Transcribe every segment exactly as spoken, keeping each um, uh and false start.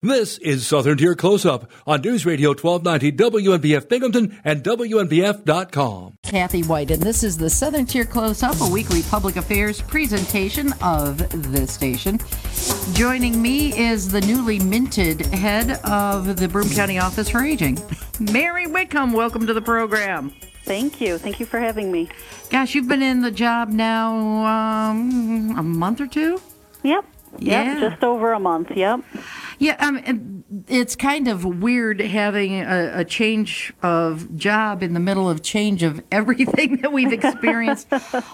This is Southern Tier Close-Up on News Radio twelve ninety W N B F Binghamton and W N B F dot com. Kathy White, and this is the Southern Tier Close-Up, a weekly public affairs presentation of this station. Joining me is the newly minted head of the Broome County Office for Aging, Mary Whitcomb. Welcome to the program. Thank you. Thank you for having me. Gosh, you've been in the job now um, a month or two? Yep. Yeah. Yep, just over a month, yep. Yeah, um, it's kind of weird having a, a change of job in the middle of change of everything that we've experienced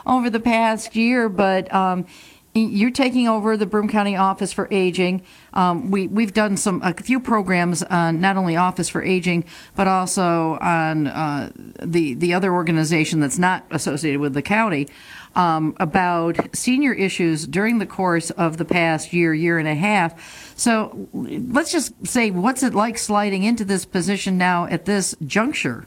over the past year, but um, you're taking over the Broome County Office for Aging. Um, we, we've done some a few programs on not only Office for Aging, but also on uh, the, the other organization that's not associated with the county um, about senior issues during the course of the past year, year and a half. So let's just say, what's it like sliding into this position now at this juncture?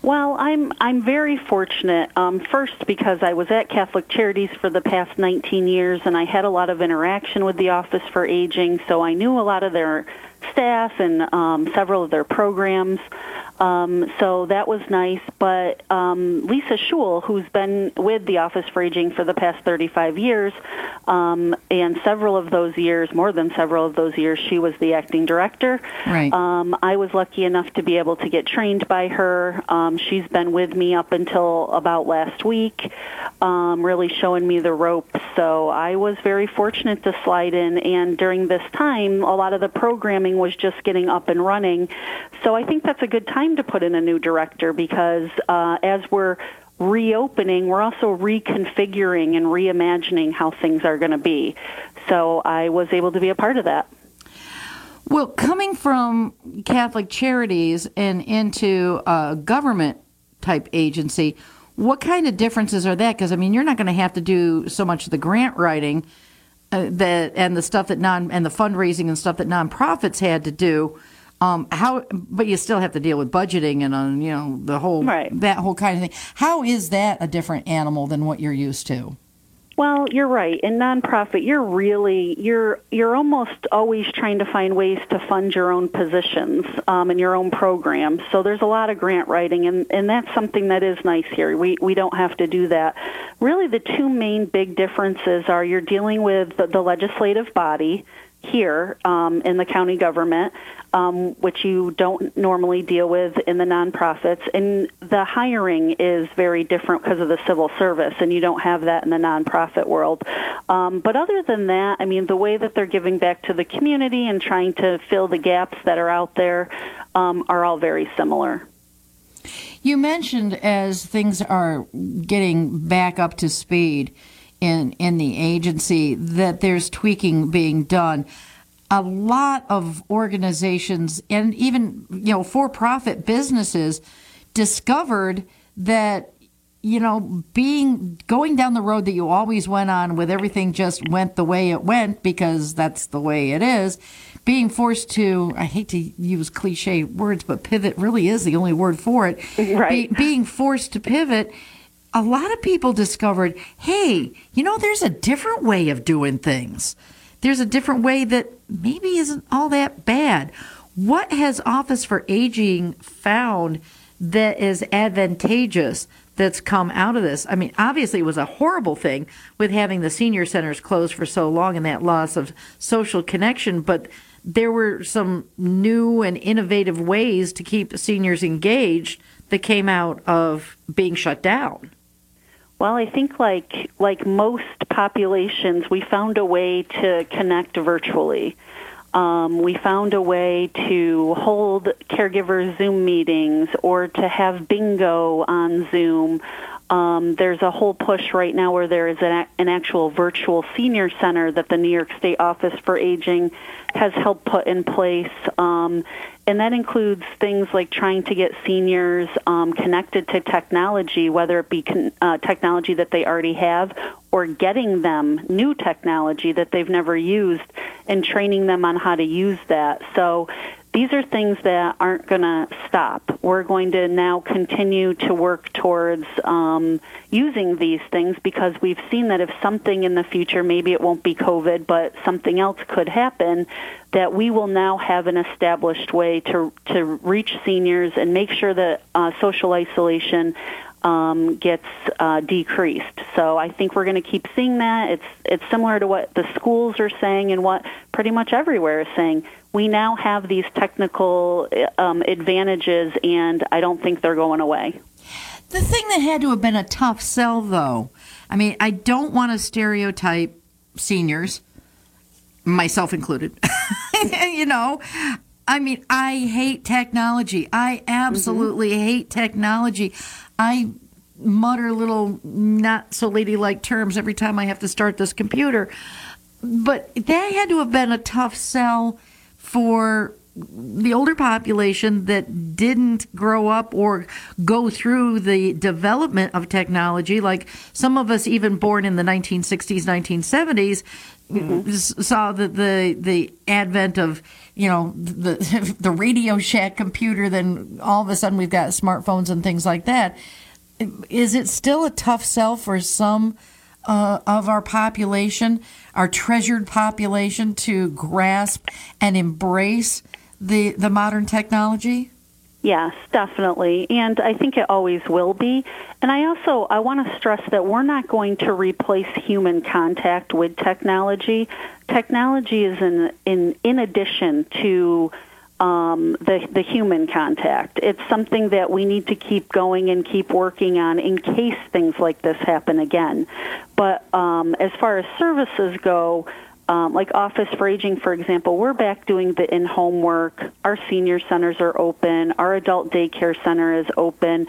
Well, I'm I'm very fortunate, um, first because I was at Catholic Charities for the past nineteen years, and I had a lot of interaction with the Office for Aging, so I knew a lot of their staff and um, several of their programs. Um, so that was nice. But um, Lisa Shule, who's been with the Office for Aging for the past thirty-five years, um, and several of those years, more than several of those years, she was the acting director. Right. Um, I was lucky enough to be able to get trained by her. Um, she's been with me up until about last week, um, really showing me the ropes. So I was very fortunate to slide in. And during this time, a lot of the programming was just getting up and running. So I think that's a good time to put in a new director, because uh, as we're reopening, we're also reconfiguring and reimagining how things are going to be. So I was able to be a part of that. Well, coming from Catholic Charities and into a government-type agency, what kind of differences are that? Because, I mean, you're not going to have to do so much of the grant writing uh, that and the stuff that non and the fundraising and stuff that nonprofits had to do. Um, how, but you still have to deal with budgeting and, uh, you know, the whole, right. that whole kind of thing. How is that a different animal than what you're used to? Well, you're right. In nonprofit, you're really, you're you're almost always trying to find ways to fund your own positions um, and your own programs. So there's a lot of grant writing, and, and that's something that is nice here. We, we don't have to do that. Really, the two main big differences are you're dealing with the, the legislative body here um, in the county government, Um, which you don't normally deal with in the nonprofits. And the hiring is very different because of the civil service, and you don't have that in the nonprofit world. Um, but other than that, I mean, the way that they're giving back to the community and trying to fill the gaps that are out there um, are all very similar. You mentioned as things are getting back up to speed in, in the agency that there's tweaking being done. A lot of organizations and even, you know, for-profit businesses discovered that, you know, being going down the road that you always went on with everything just went the way it went because that's the way it is, being forced to, I hate to use cliche words, but pivot really is the only word for it, right. Be, being forced to pivot, a lot of people discovered, hey, you know, there's a different way of doing things. There's a different way that maybe isn't all that bad. What has Office for Aging found that is advantageous that's come out of this? I mean, obviously it was a horrible thing with having the senior centers closed for so long and that loss of social connection, but there were some new and innovative ways to keep seniors engaged that came out of being shut down. Well, I think like like most populations, we found a way to connect virtually. Um, we found a way to hold caregiver Zoom meetings or to have bingo on Zoom. Um, there's a whole push right now where there is an, an actual virtual senior center that the New York State Office for Aging has helped put in place. Um, and that includes things like trying to get seniors um, connected to technology, whether it be con- uh, technology that they already have or getting them new technology that they've never used and training them on how to use that. So These are things that aren't going to stop. We're going to now continue to work towards um, using these things, because we've seen that if something in the future, maybe it won't be COVID, but something else could happen, that we will now have an established way to to reach seniors and make sure that uh, social isolation um, gets uh, decreased. So I think we're going to keep seeing that. It's it's similar to what the schools are saying and what pretty much everywhere is saying. We now have these technical um, advantages, and I don't think they're going away. The thing that had to have been a tough sell, though, I mean, I don't want to stereotype seniors, myself included. You know, I mean, I hate technology. I absolutely mm-hmm. hate technology. I mutter little not so ladylike terms every time I have to start this computer. But that had to have been a tough sell for the older population that didn't grow up or go through the development of technology, like some of us even born in the nineteen sixties, nineteen seventies, mm-hmm. saw the, the the advent of, you know, the the Radio Shack computer. Then all of a sudden we've got smartphones and things like that. Is it still a tough sell for some Uh, of our population, our treasured population, to grasp and embrace the, the modern technology? Yes, definitely. And I think it always will be. And I also, I want to stress that we're not going to replace human contact with technology. Technology is in, in, in addition to Um, the, the human contact. It's something that we need to keep going and keep working on in case things like this happen again. But um, as far as services go, um, like Office for Aging, for example, we're back doing the in-home work. Our senior centers are open. Our adult daycare center is open.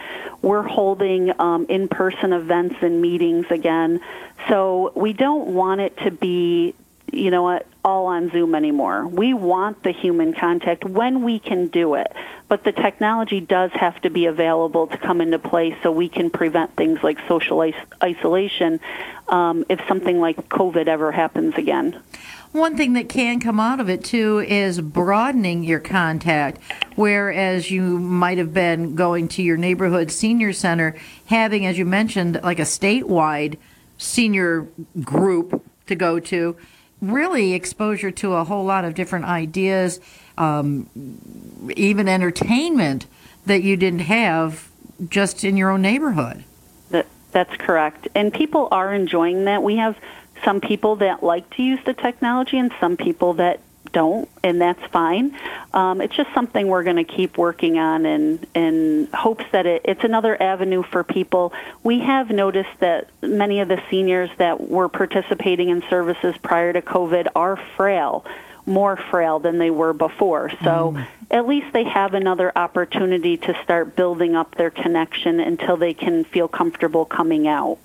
We're holding um, in-person events and meetings again. So we don't want it to be, you know what, all on Zoom anymore. We want the human contact when we can do it, but the technology does have to be available to come into play so we can prevent things like social is- isolation um, if something like COVID ever happens again. One thing that can come out of it, too, is broadening your contact. Whereas you might have been going to your neighborhood senior center, having, as you mentioned, like a statewide senior group to go to, really exposure to a whole lot of different ideas, um, even entertainment that you didn't have just in your own neighborhood. That, that's correct. And people are enjoying that. We have some people that like to use the technology and some people that don't, and that's fine. Um, it's just something we're going to keep working on in, in hopes that it, it's another avenue for people. We have noticed that many of the seniors that were participating in services prior to COVID are frail, more frail than they were before. So mm. at least they have another opportunity to start building up their connection until they can feel comfortable coming out.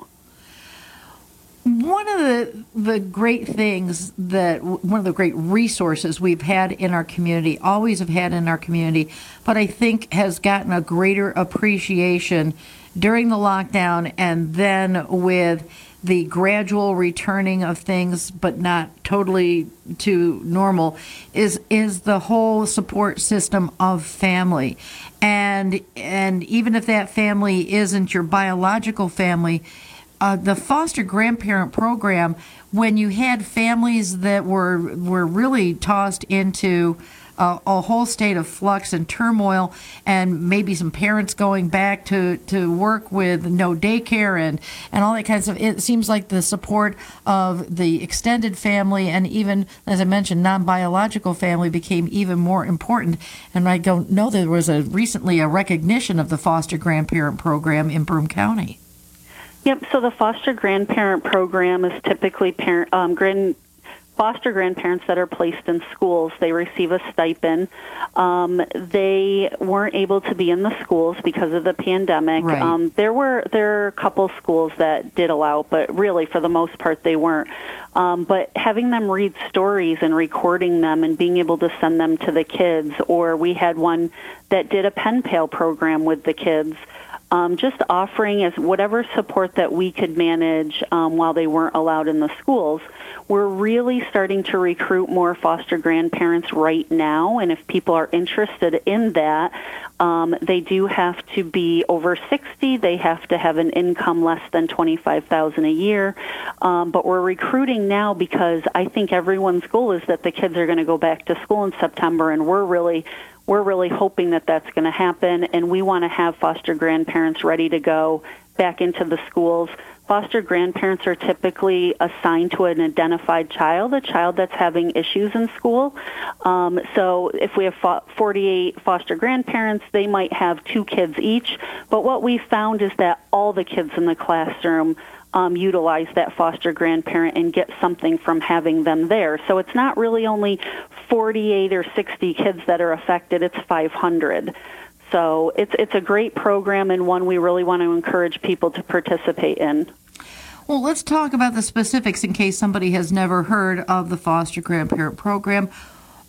One of the, the great things that, one of the great resources we've had in our community, always have had in our community, but I think has gotten a greater appreciation during the lockdown and then with the gradual returning of things, but not totally to normal, is is the whole support system of family. And, and even if that family isn't your biological family, Uh, the foster grandparent program, when you had families that were were really tossed into uh, a whole state of flux and turmoil, and maybe some parents going back to, to work with no daycare and, and all that kind of stuff, it seems like the support of the extended family and even, as I mentioned, non-biological family became even more important. And I don't know, there was a recently a recognition of the foster grandparent program in Broome County. Yep, so the foster grandparent program is typically parent, um, grand, foster grandparents that are placed in schools. They receive a stipend. Um, they weren't able to be in the schools because of the pandemic. Right. Um, there were there are a couple schools that did allow, but really for the most part they weren't. Um, but having them read stories and recording them and being able to send them to the kids, or we had one that did a pen pal program with the kids. Um, just offering as whatever support that we could manage um, while they weren't allowed in the schools. We're really starting to recruit more foster grandparents right now, and if people are interested in that, um, they do have to be over sixty. They have to have an income less than twenty-five thousand dollars a year. Um, but we're recruiting now because I think everyone's goal is that the kids are going to go back to school in September, and we're really we're really hoping that that's going to happen, and we want to have foster grandparents ready to go back into the schools. Foster grandparents are typically assigned to an identified child, a child that's having issues in school. Um, so if we have forty-eight foster grandparents, they might have two kids each. But what we found is that all the kids in the classroom Um, utilize that foster grandparent and get something from having them there. So it's not really only forty-eight or sixty kids that are affected, it's five hundred. So it's it's a great program and one we really want to encourage people to participate in. Well, let's talk about the specifics in case somebody has never heard of the foster grandparent program.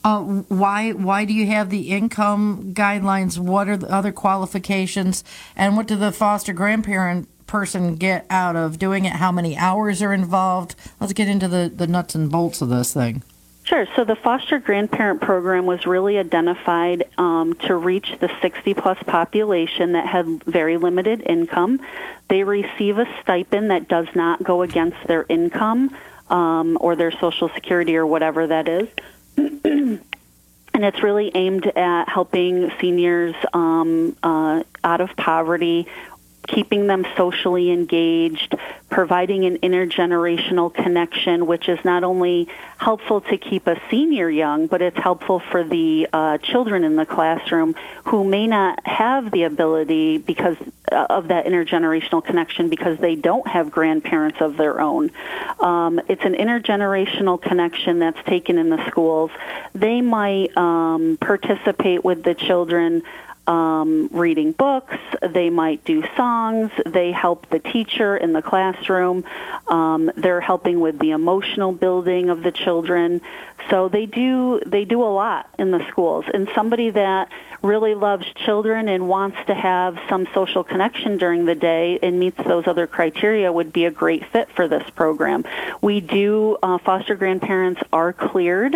Uh, why why do you have the income guidelines? What are the other qualifications? And what do the foster grandparent person get out of doing it? How many hours are involved? Let's get into the, the nuts and bolts of this thing. Sure. So the foster grandparent program was really identified um, to reach the sixty-plus population that had very limited income. They receive a stipend that does not go against their income um, or their Social Security or whatever that is. And it's really aimed at helping seniors um, uh, out of poverty, keeping them socially engaged, providing an intergenerational connection, which is not only helpful to keep a senior young, but it's helpful for the uh, children in the classroom who may not have the ability because of that intergenerational connection because they don't have grandparents of their own. Um, it's an intergenerational connection that's taken in the schools. They might um, participate with the children Um, reading books, they might do songs, they help the teacher in the classroom, um, they're helping with the emotional building of the children. So they do they do a lot in the schools. And somebody that really loves children and wants to have some social connection during the day and meets those other criteria would be a great fit for this program. We do, uh, foster grandparents are cleared,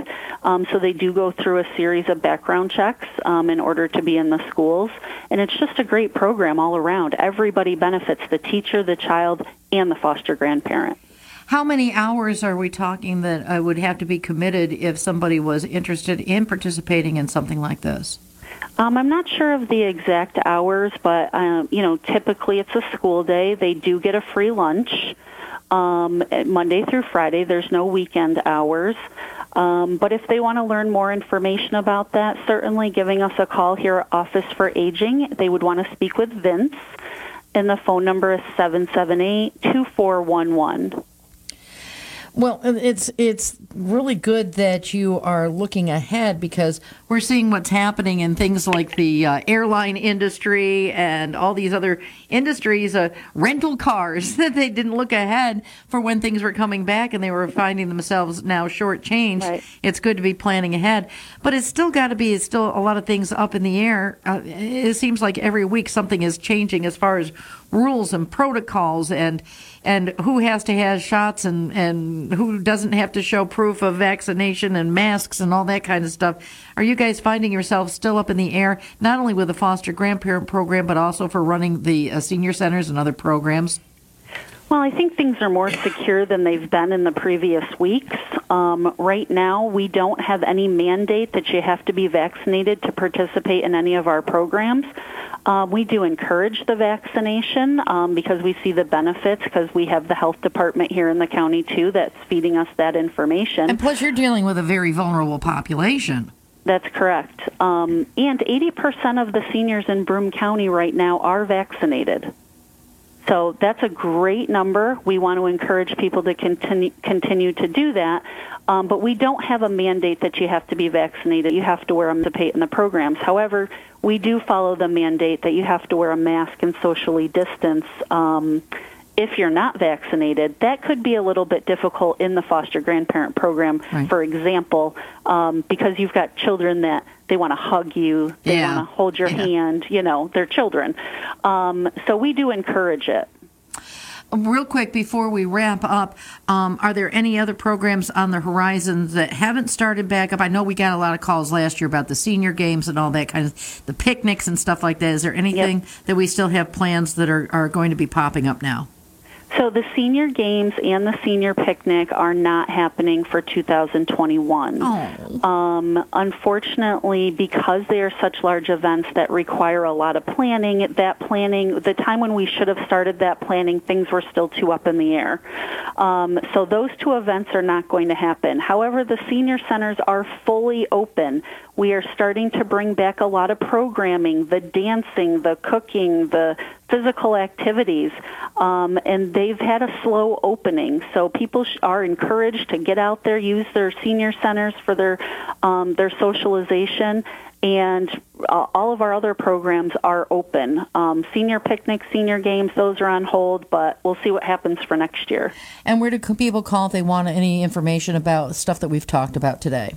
um, so they do go through a series of background checks um, in order to be in the schools. And it's just a great program all around. Everybody benefits, the teacher, the child, and the foster grandparent. How many hours are we talking that uh, would have to be committed if somebody was interested in participating in something like this? Um, I'm not sure of the exact hours, but, um, you know, typically it's a school day. They do get a free lunch um, Monday through Friday. There's no weekend hours. Um, but if they want to learn more information about that, certainly giving us a call here at Office for Aging. They would want to speak with Vince, and the phone number is seven seven eight, two four one one. Well, it's it's really good that you are looking ahead because we're seeing what's happening in things like the uh, airline industry and all these other industries, uh, rental cars, that they didn't look ahead for when things were coming back and they were finding themselves now shortchanged. Right. It's good to be planning ahead, but it's still got to be it's still a lot of things up in the air. Uh, it seems like every week something is changing as far as rules and protocols and and who has to have shots and, and who doesn't have to show proof of vaccination and masks and all that kind of stuff. Are you guys finding yourselves still up in the air, not only with the foster grandparent program, but also for running the uh, senior centers and other programs? Well, I think things are more secure than they've been in the previous weeks. Um, right now, we don't have any mandate that you have to be vaccinated to participate in any of our programs. Um, we do encourage the vaccination um, because we see the benefits, because we have the health department here in the county, too, that's feeding us that information. And plus, you're dealing with a very vulnerable population. That's correct. Um, and eighty percent of the seniors in Broome County right now are vaccinated. So that's a great number. We want to encourage people to continue continue to do that. Um, but we don't have a mandate that you have to be vaccinated. You have to wear a participate in the programs. However, we do follow the mandate that you have to wear a mask and socially distance um, if you're not vaccinated. That could be a little bit difficult in the foster grandparent program, right. For example, um, because you've got children that they want to hug you, they yeah. want to hold your yeah. hand, you know, they're children. Um, so we do encourage it. real quick before we wrap up, um, are there any other programs on the horizon that haven't started back up? I know we got a lot of calls last year about the senior games and all that kind of, the picnics and stuff like that. Is there anything yep. that we still have plans that are, are going to be popping up now? So the senior games and the senior picnic are not happening for two thousand twenty-one. Oh. Um, unfortunately, because they are such large events that require a lot of planning, that planning, the time when we should have started that planning, things were still too up in the air. Um, so those two events are not going to happen. However, the senior centers are fully open. We are starting to bring back a lot of programming, the dancing, the cooking, the physical activities, um, and they've had a slow opening. So people sh- are encouraged to get out there, use their senior centers for their um, their socialization, and uh, all of our other programs are open. Um, senior picnics, senior games, those are on hold, but we'll see what happens for next year. And where do people call if they want any information about stuff that we've talked about today?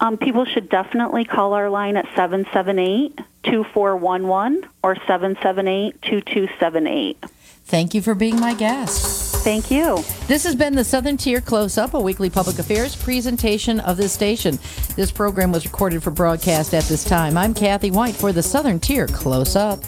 Um, people should definitely call our line at seven seven eight, two four one one or seven seven eight, two two seven eight. Thank you for being my guest. Thank you. This has been the Southern Tier Close-Up, a weekly public affairs presentation of this station. This program was recorded for broadcast at this time. I'm Kathy White for the Southern Tier Close-Up.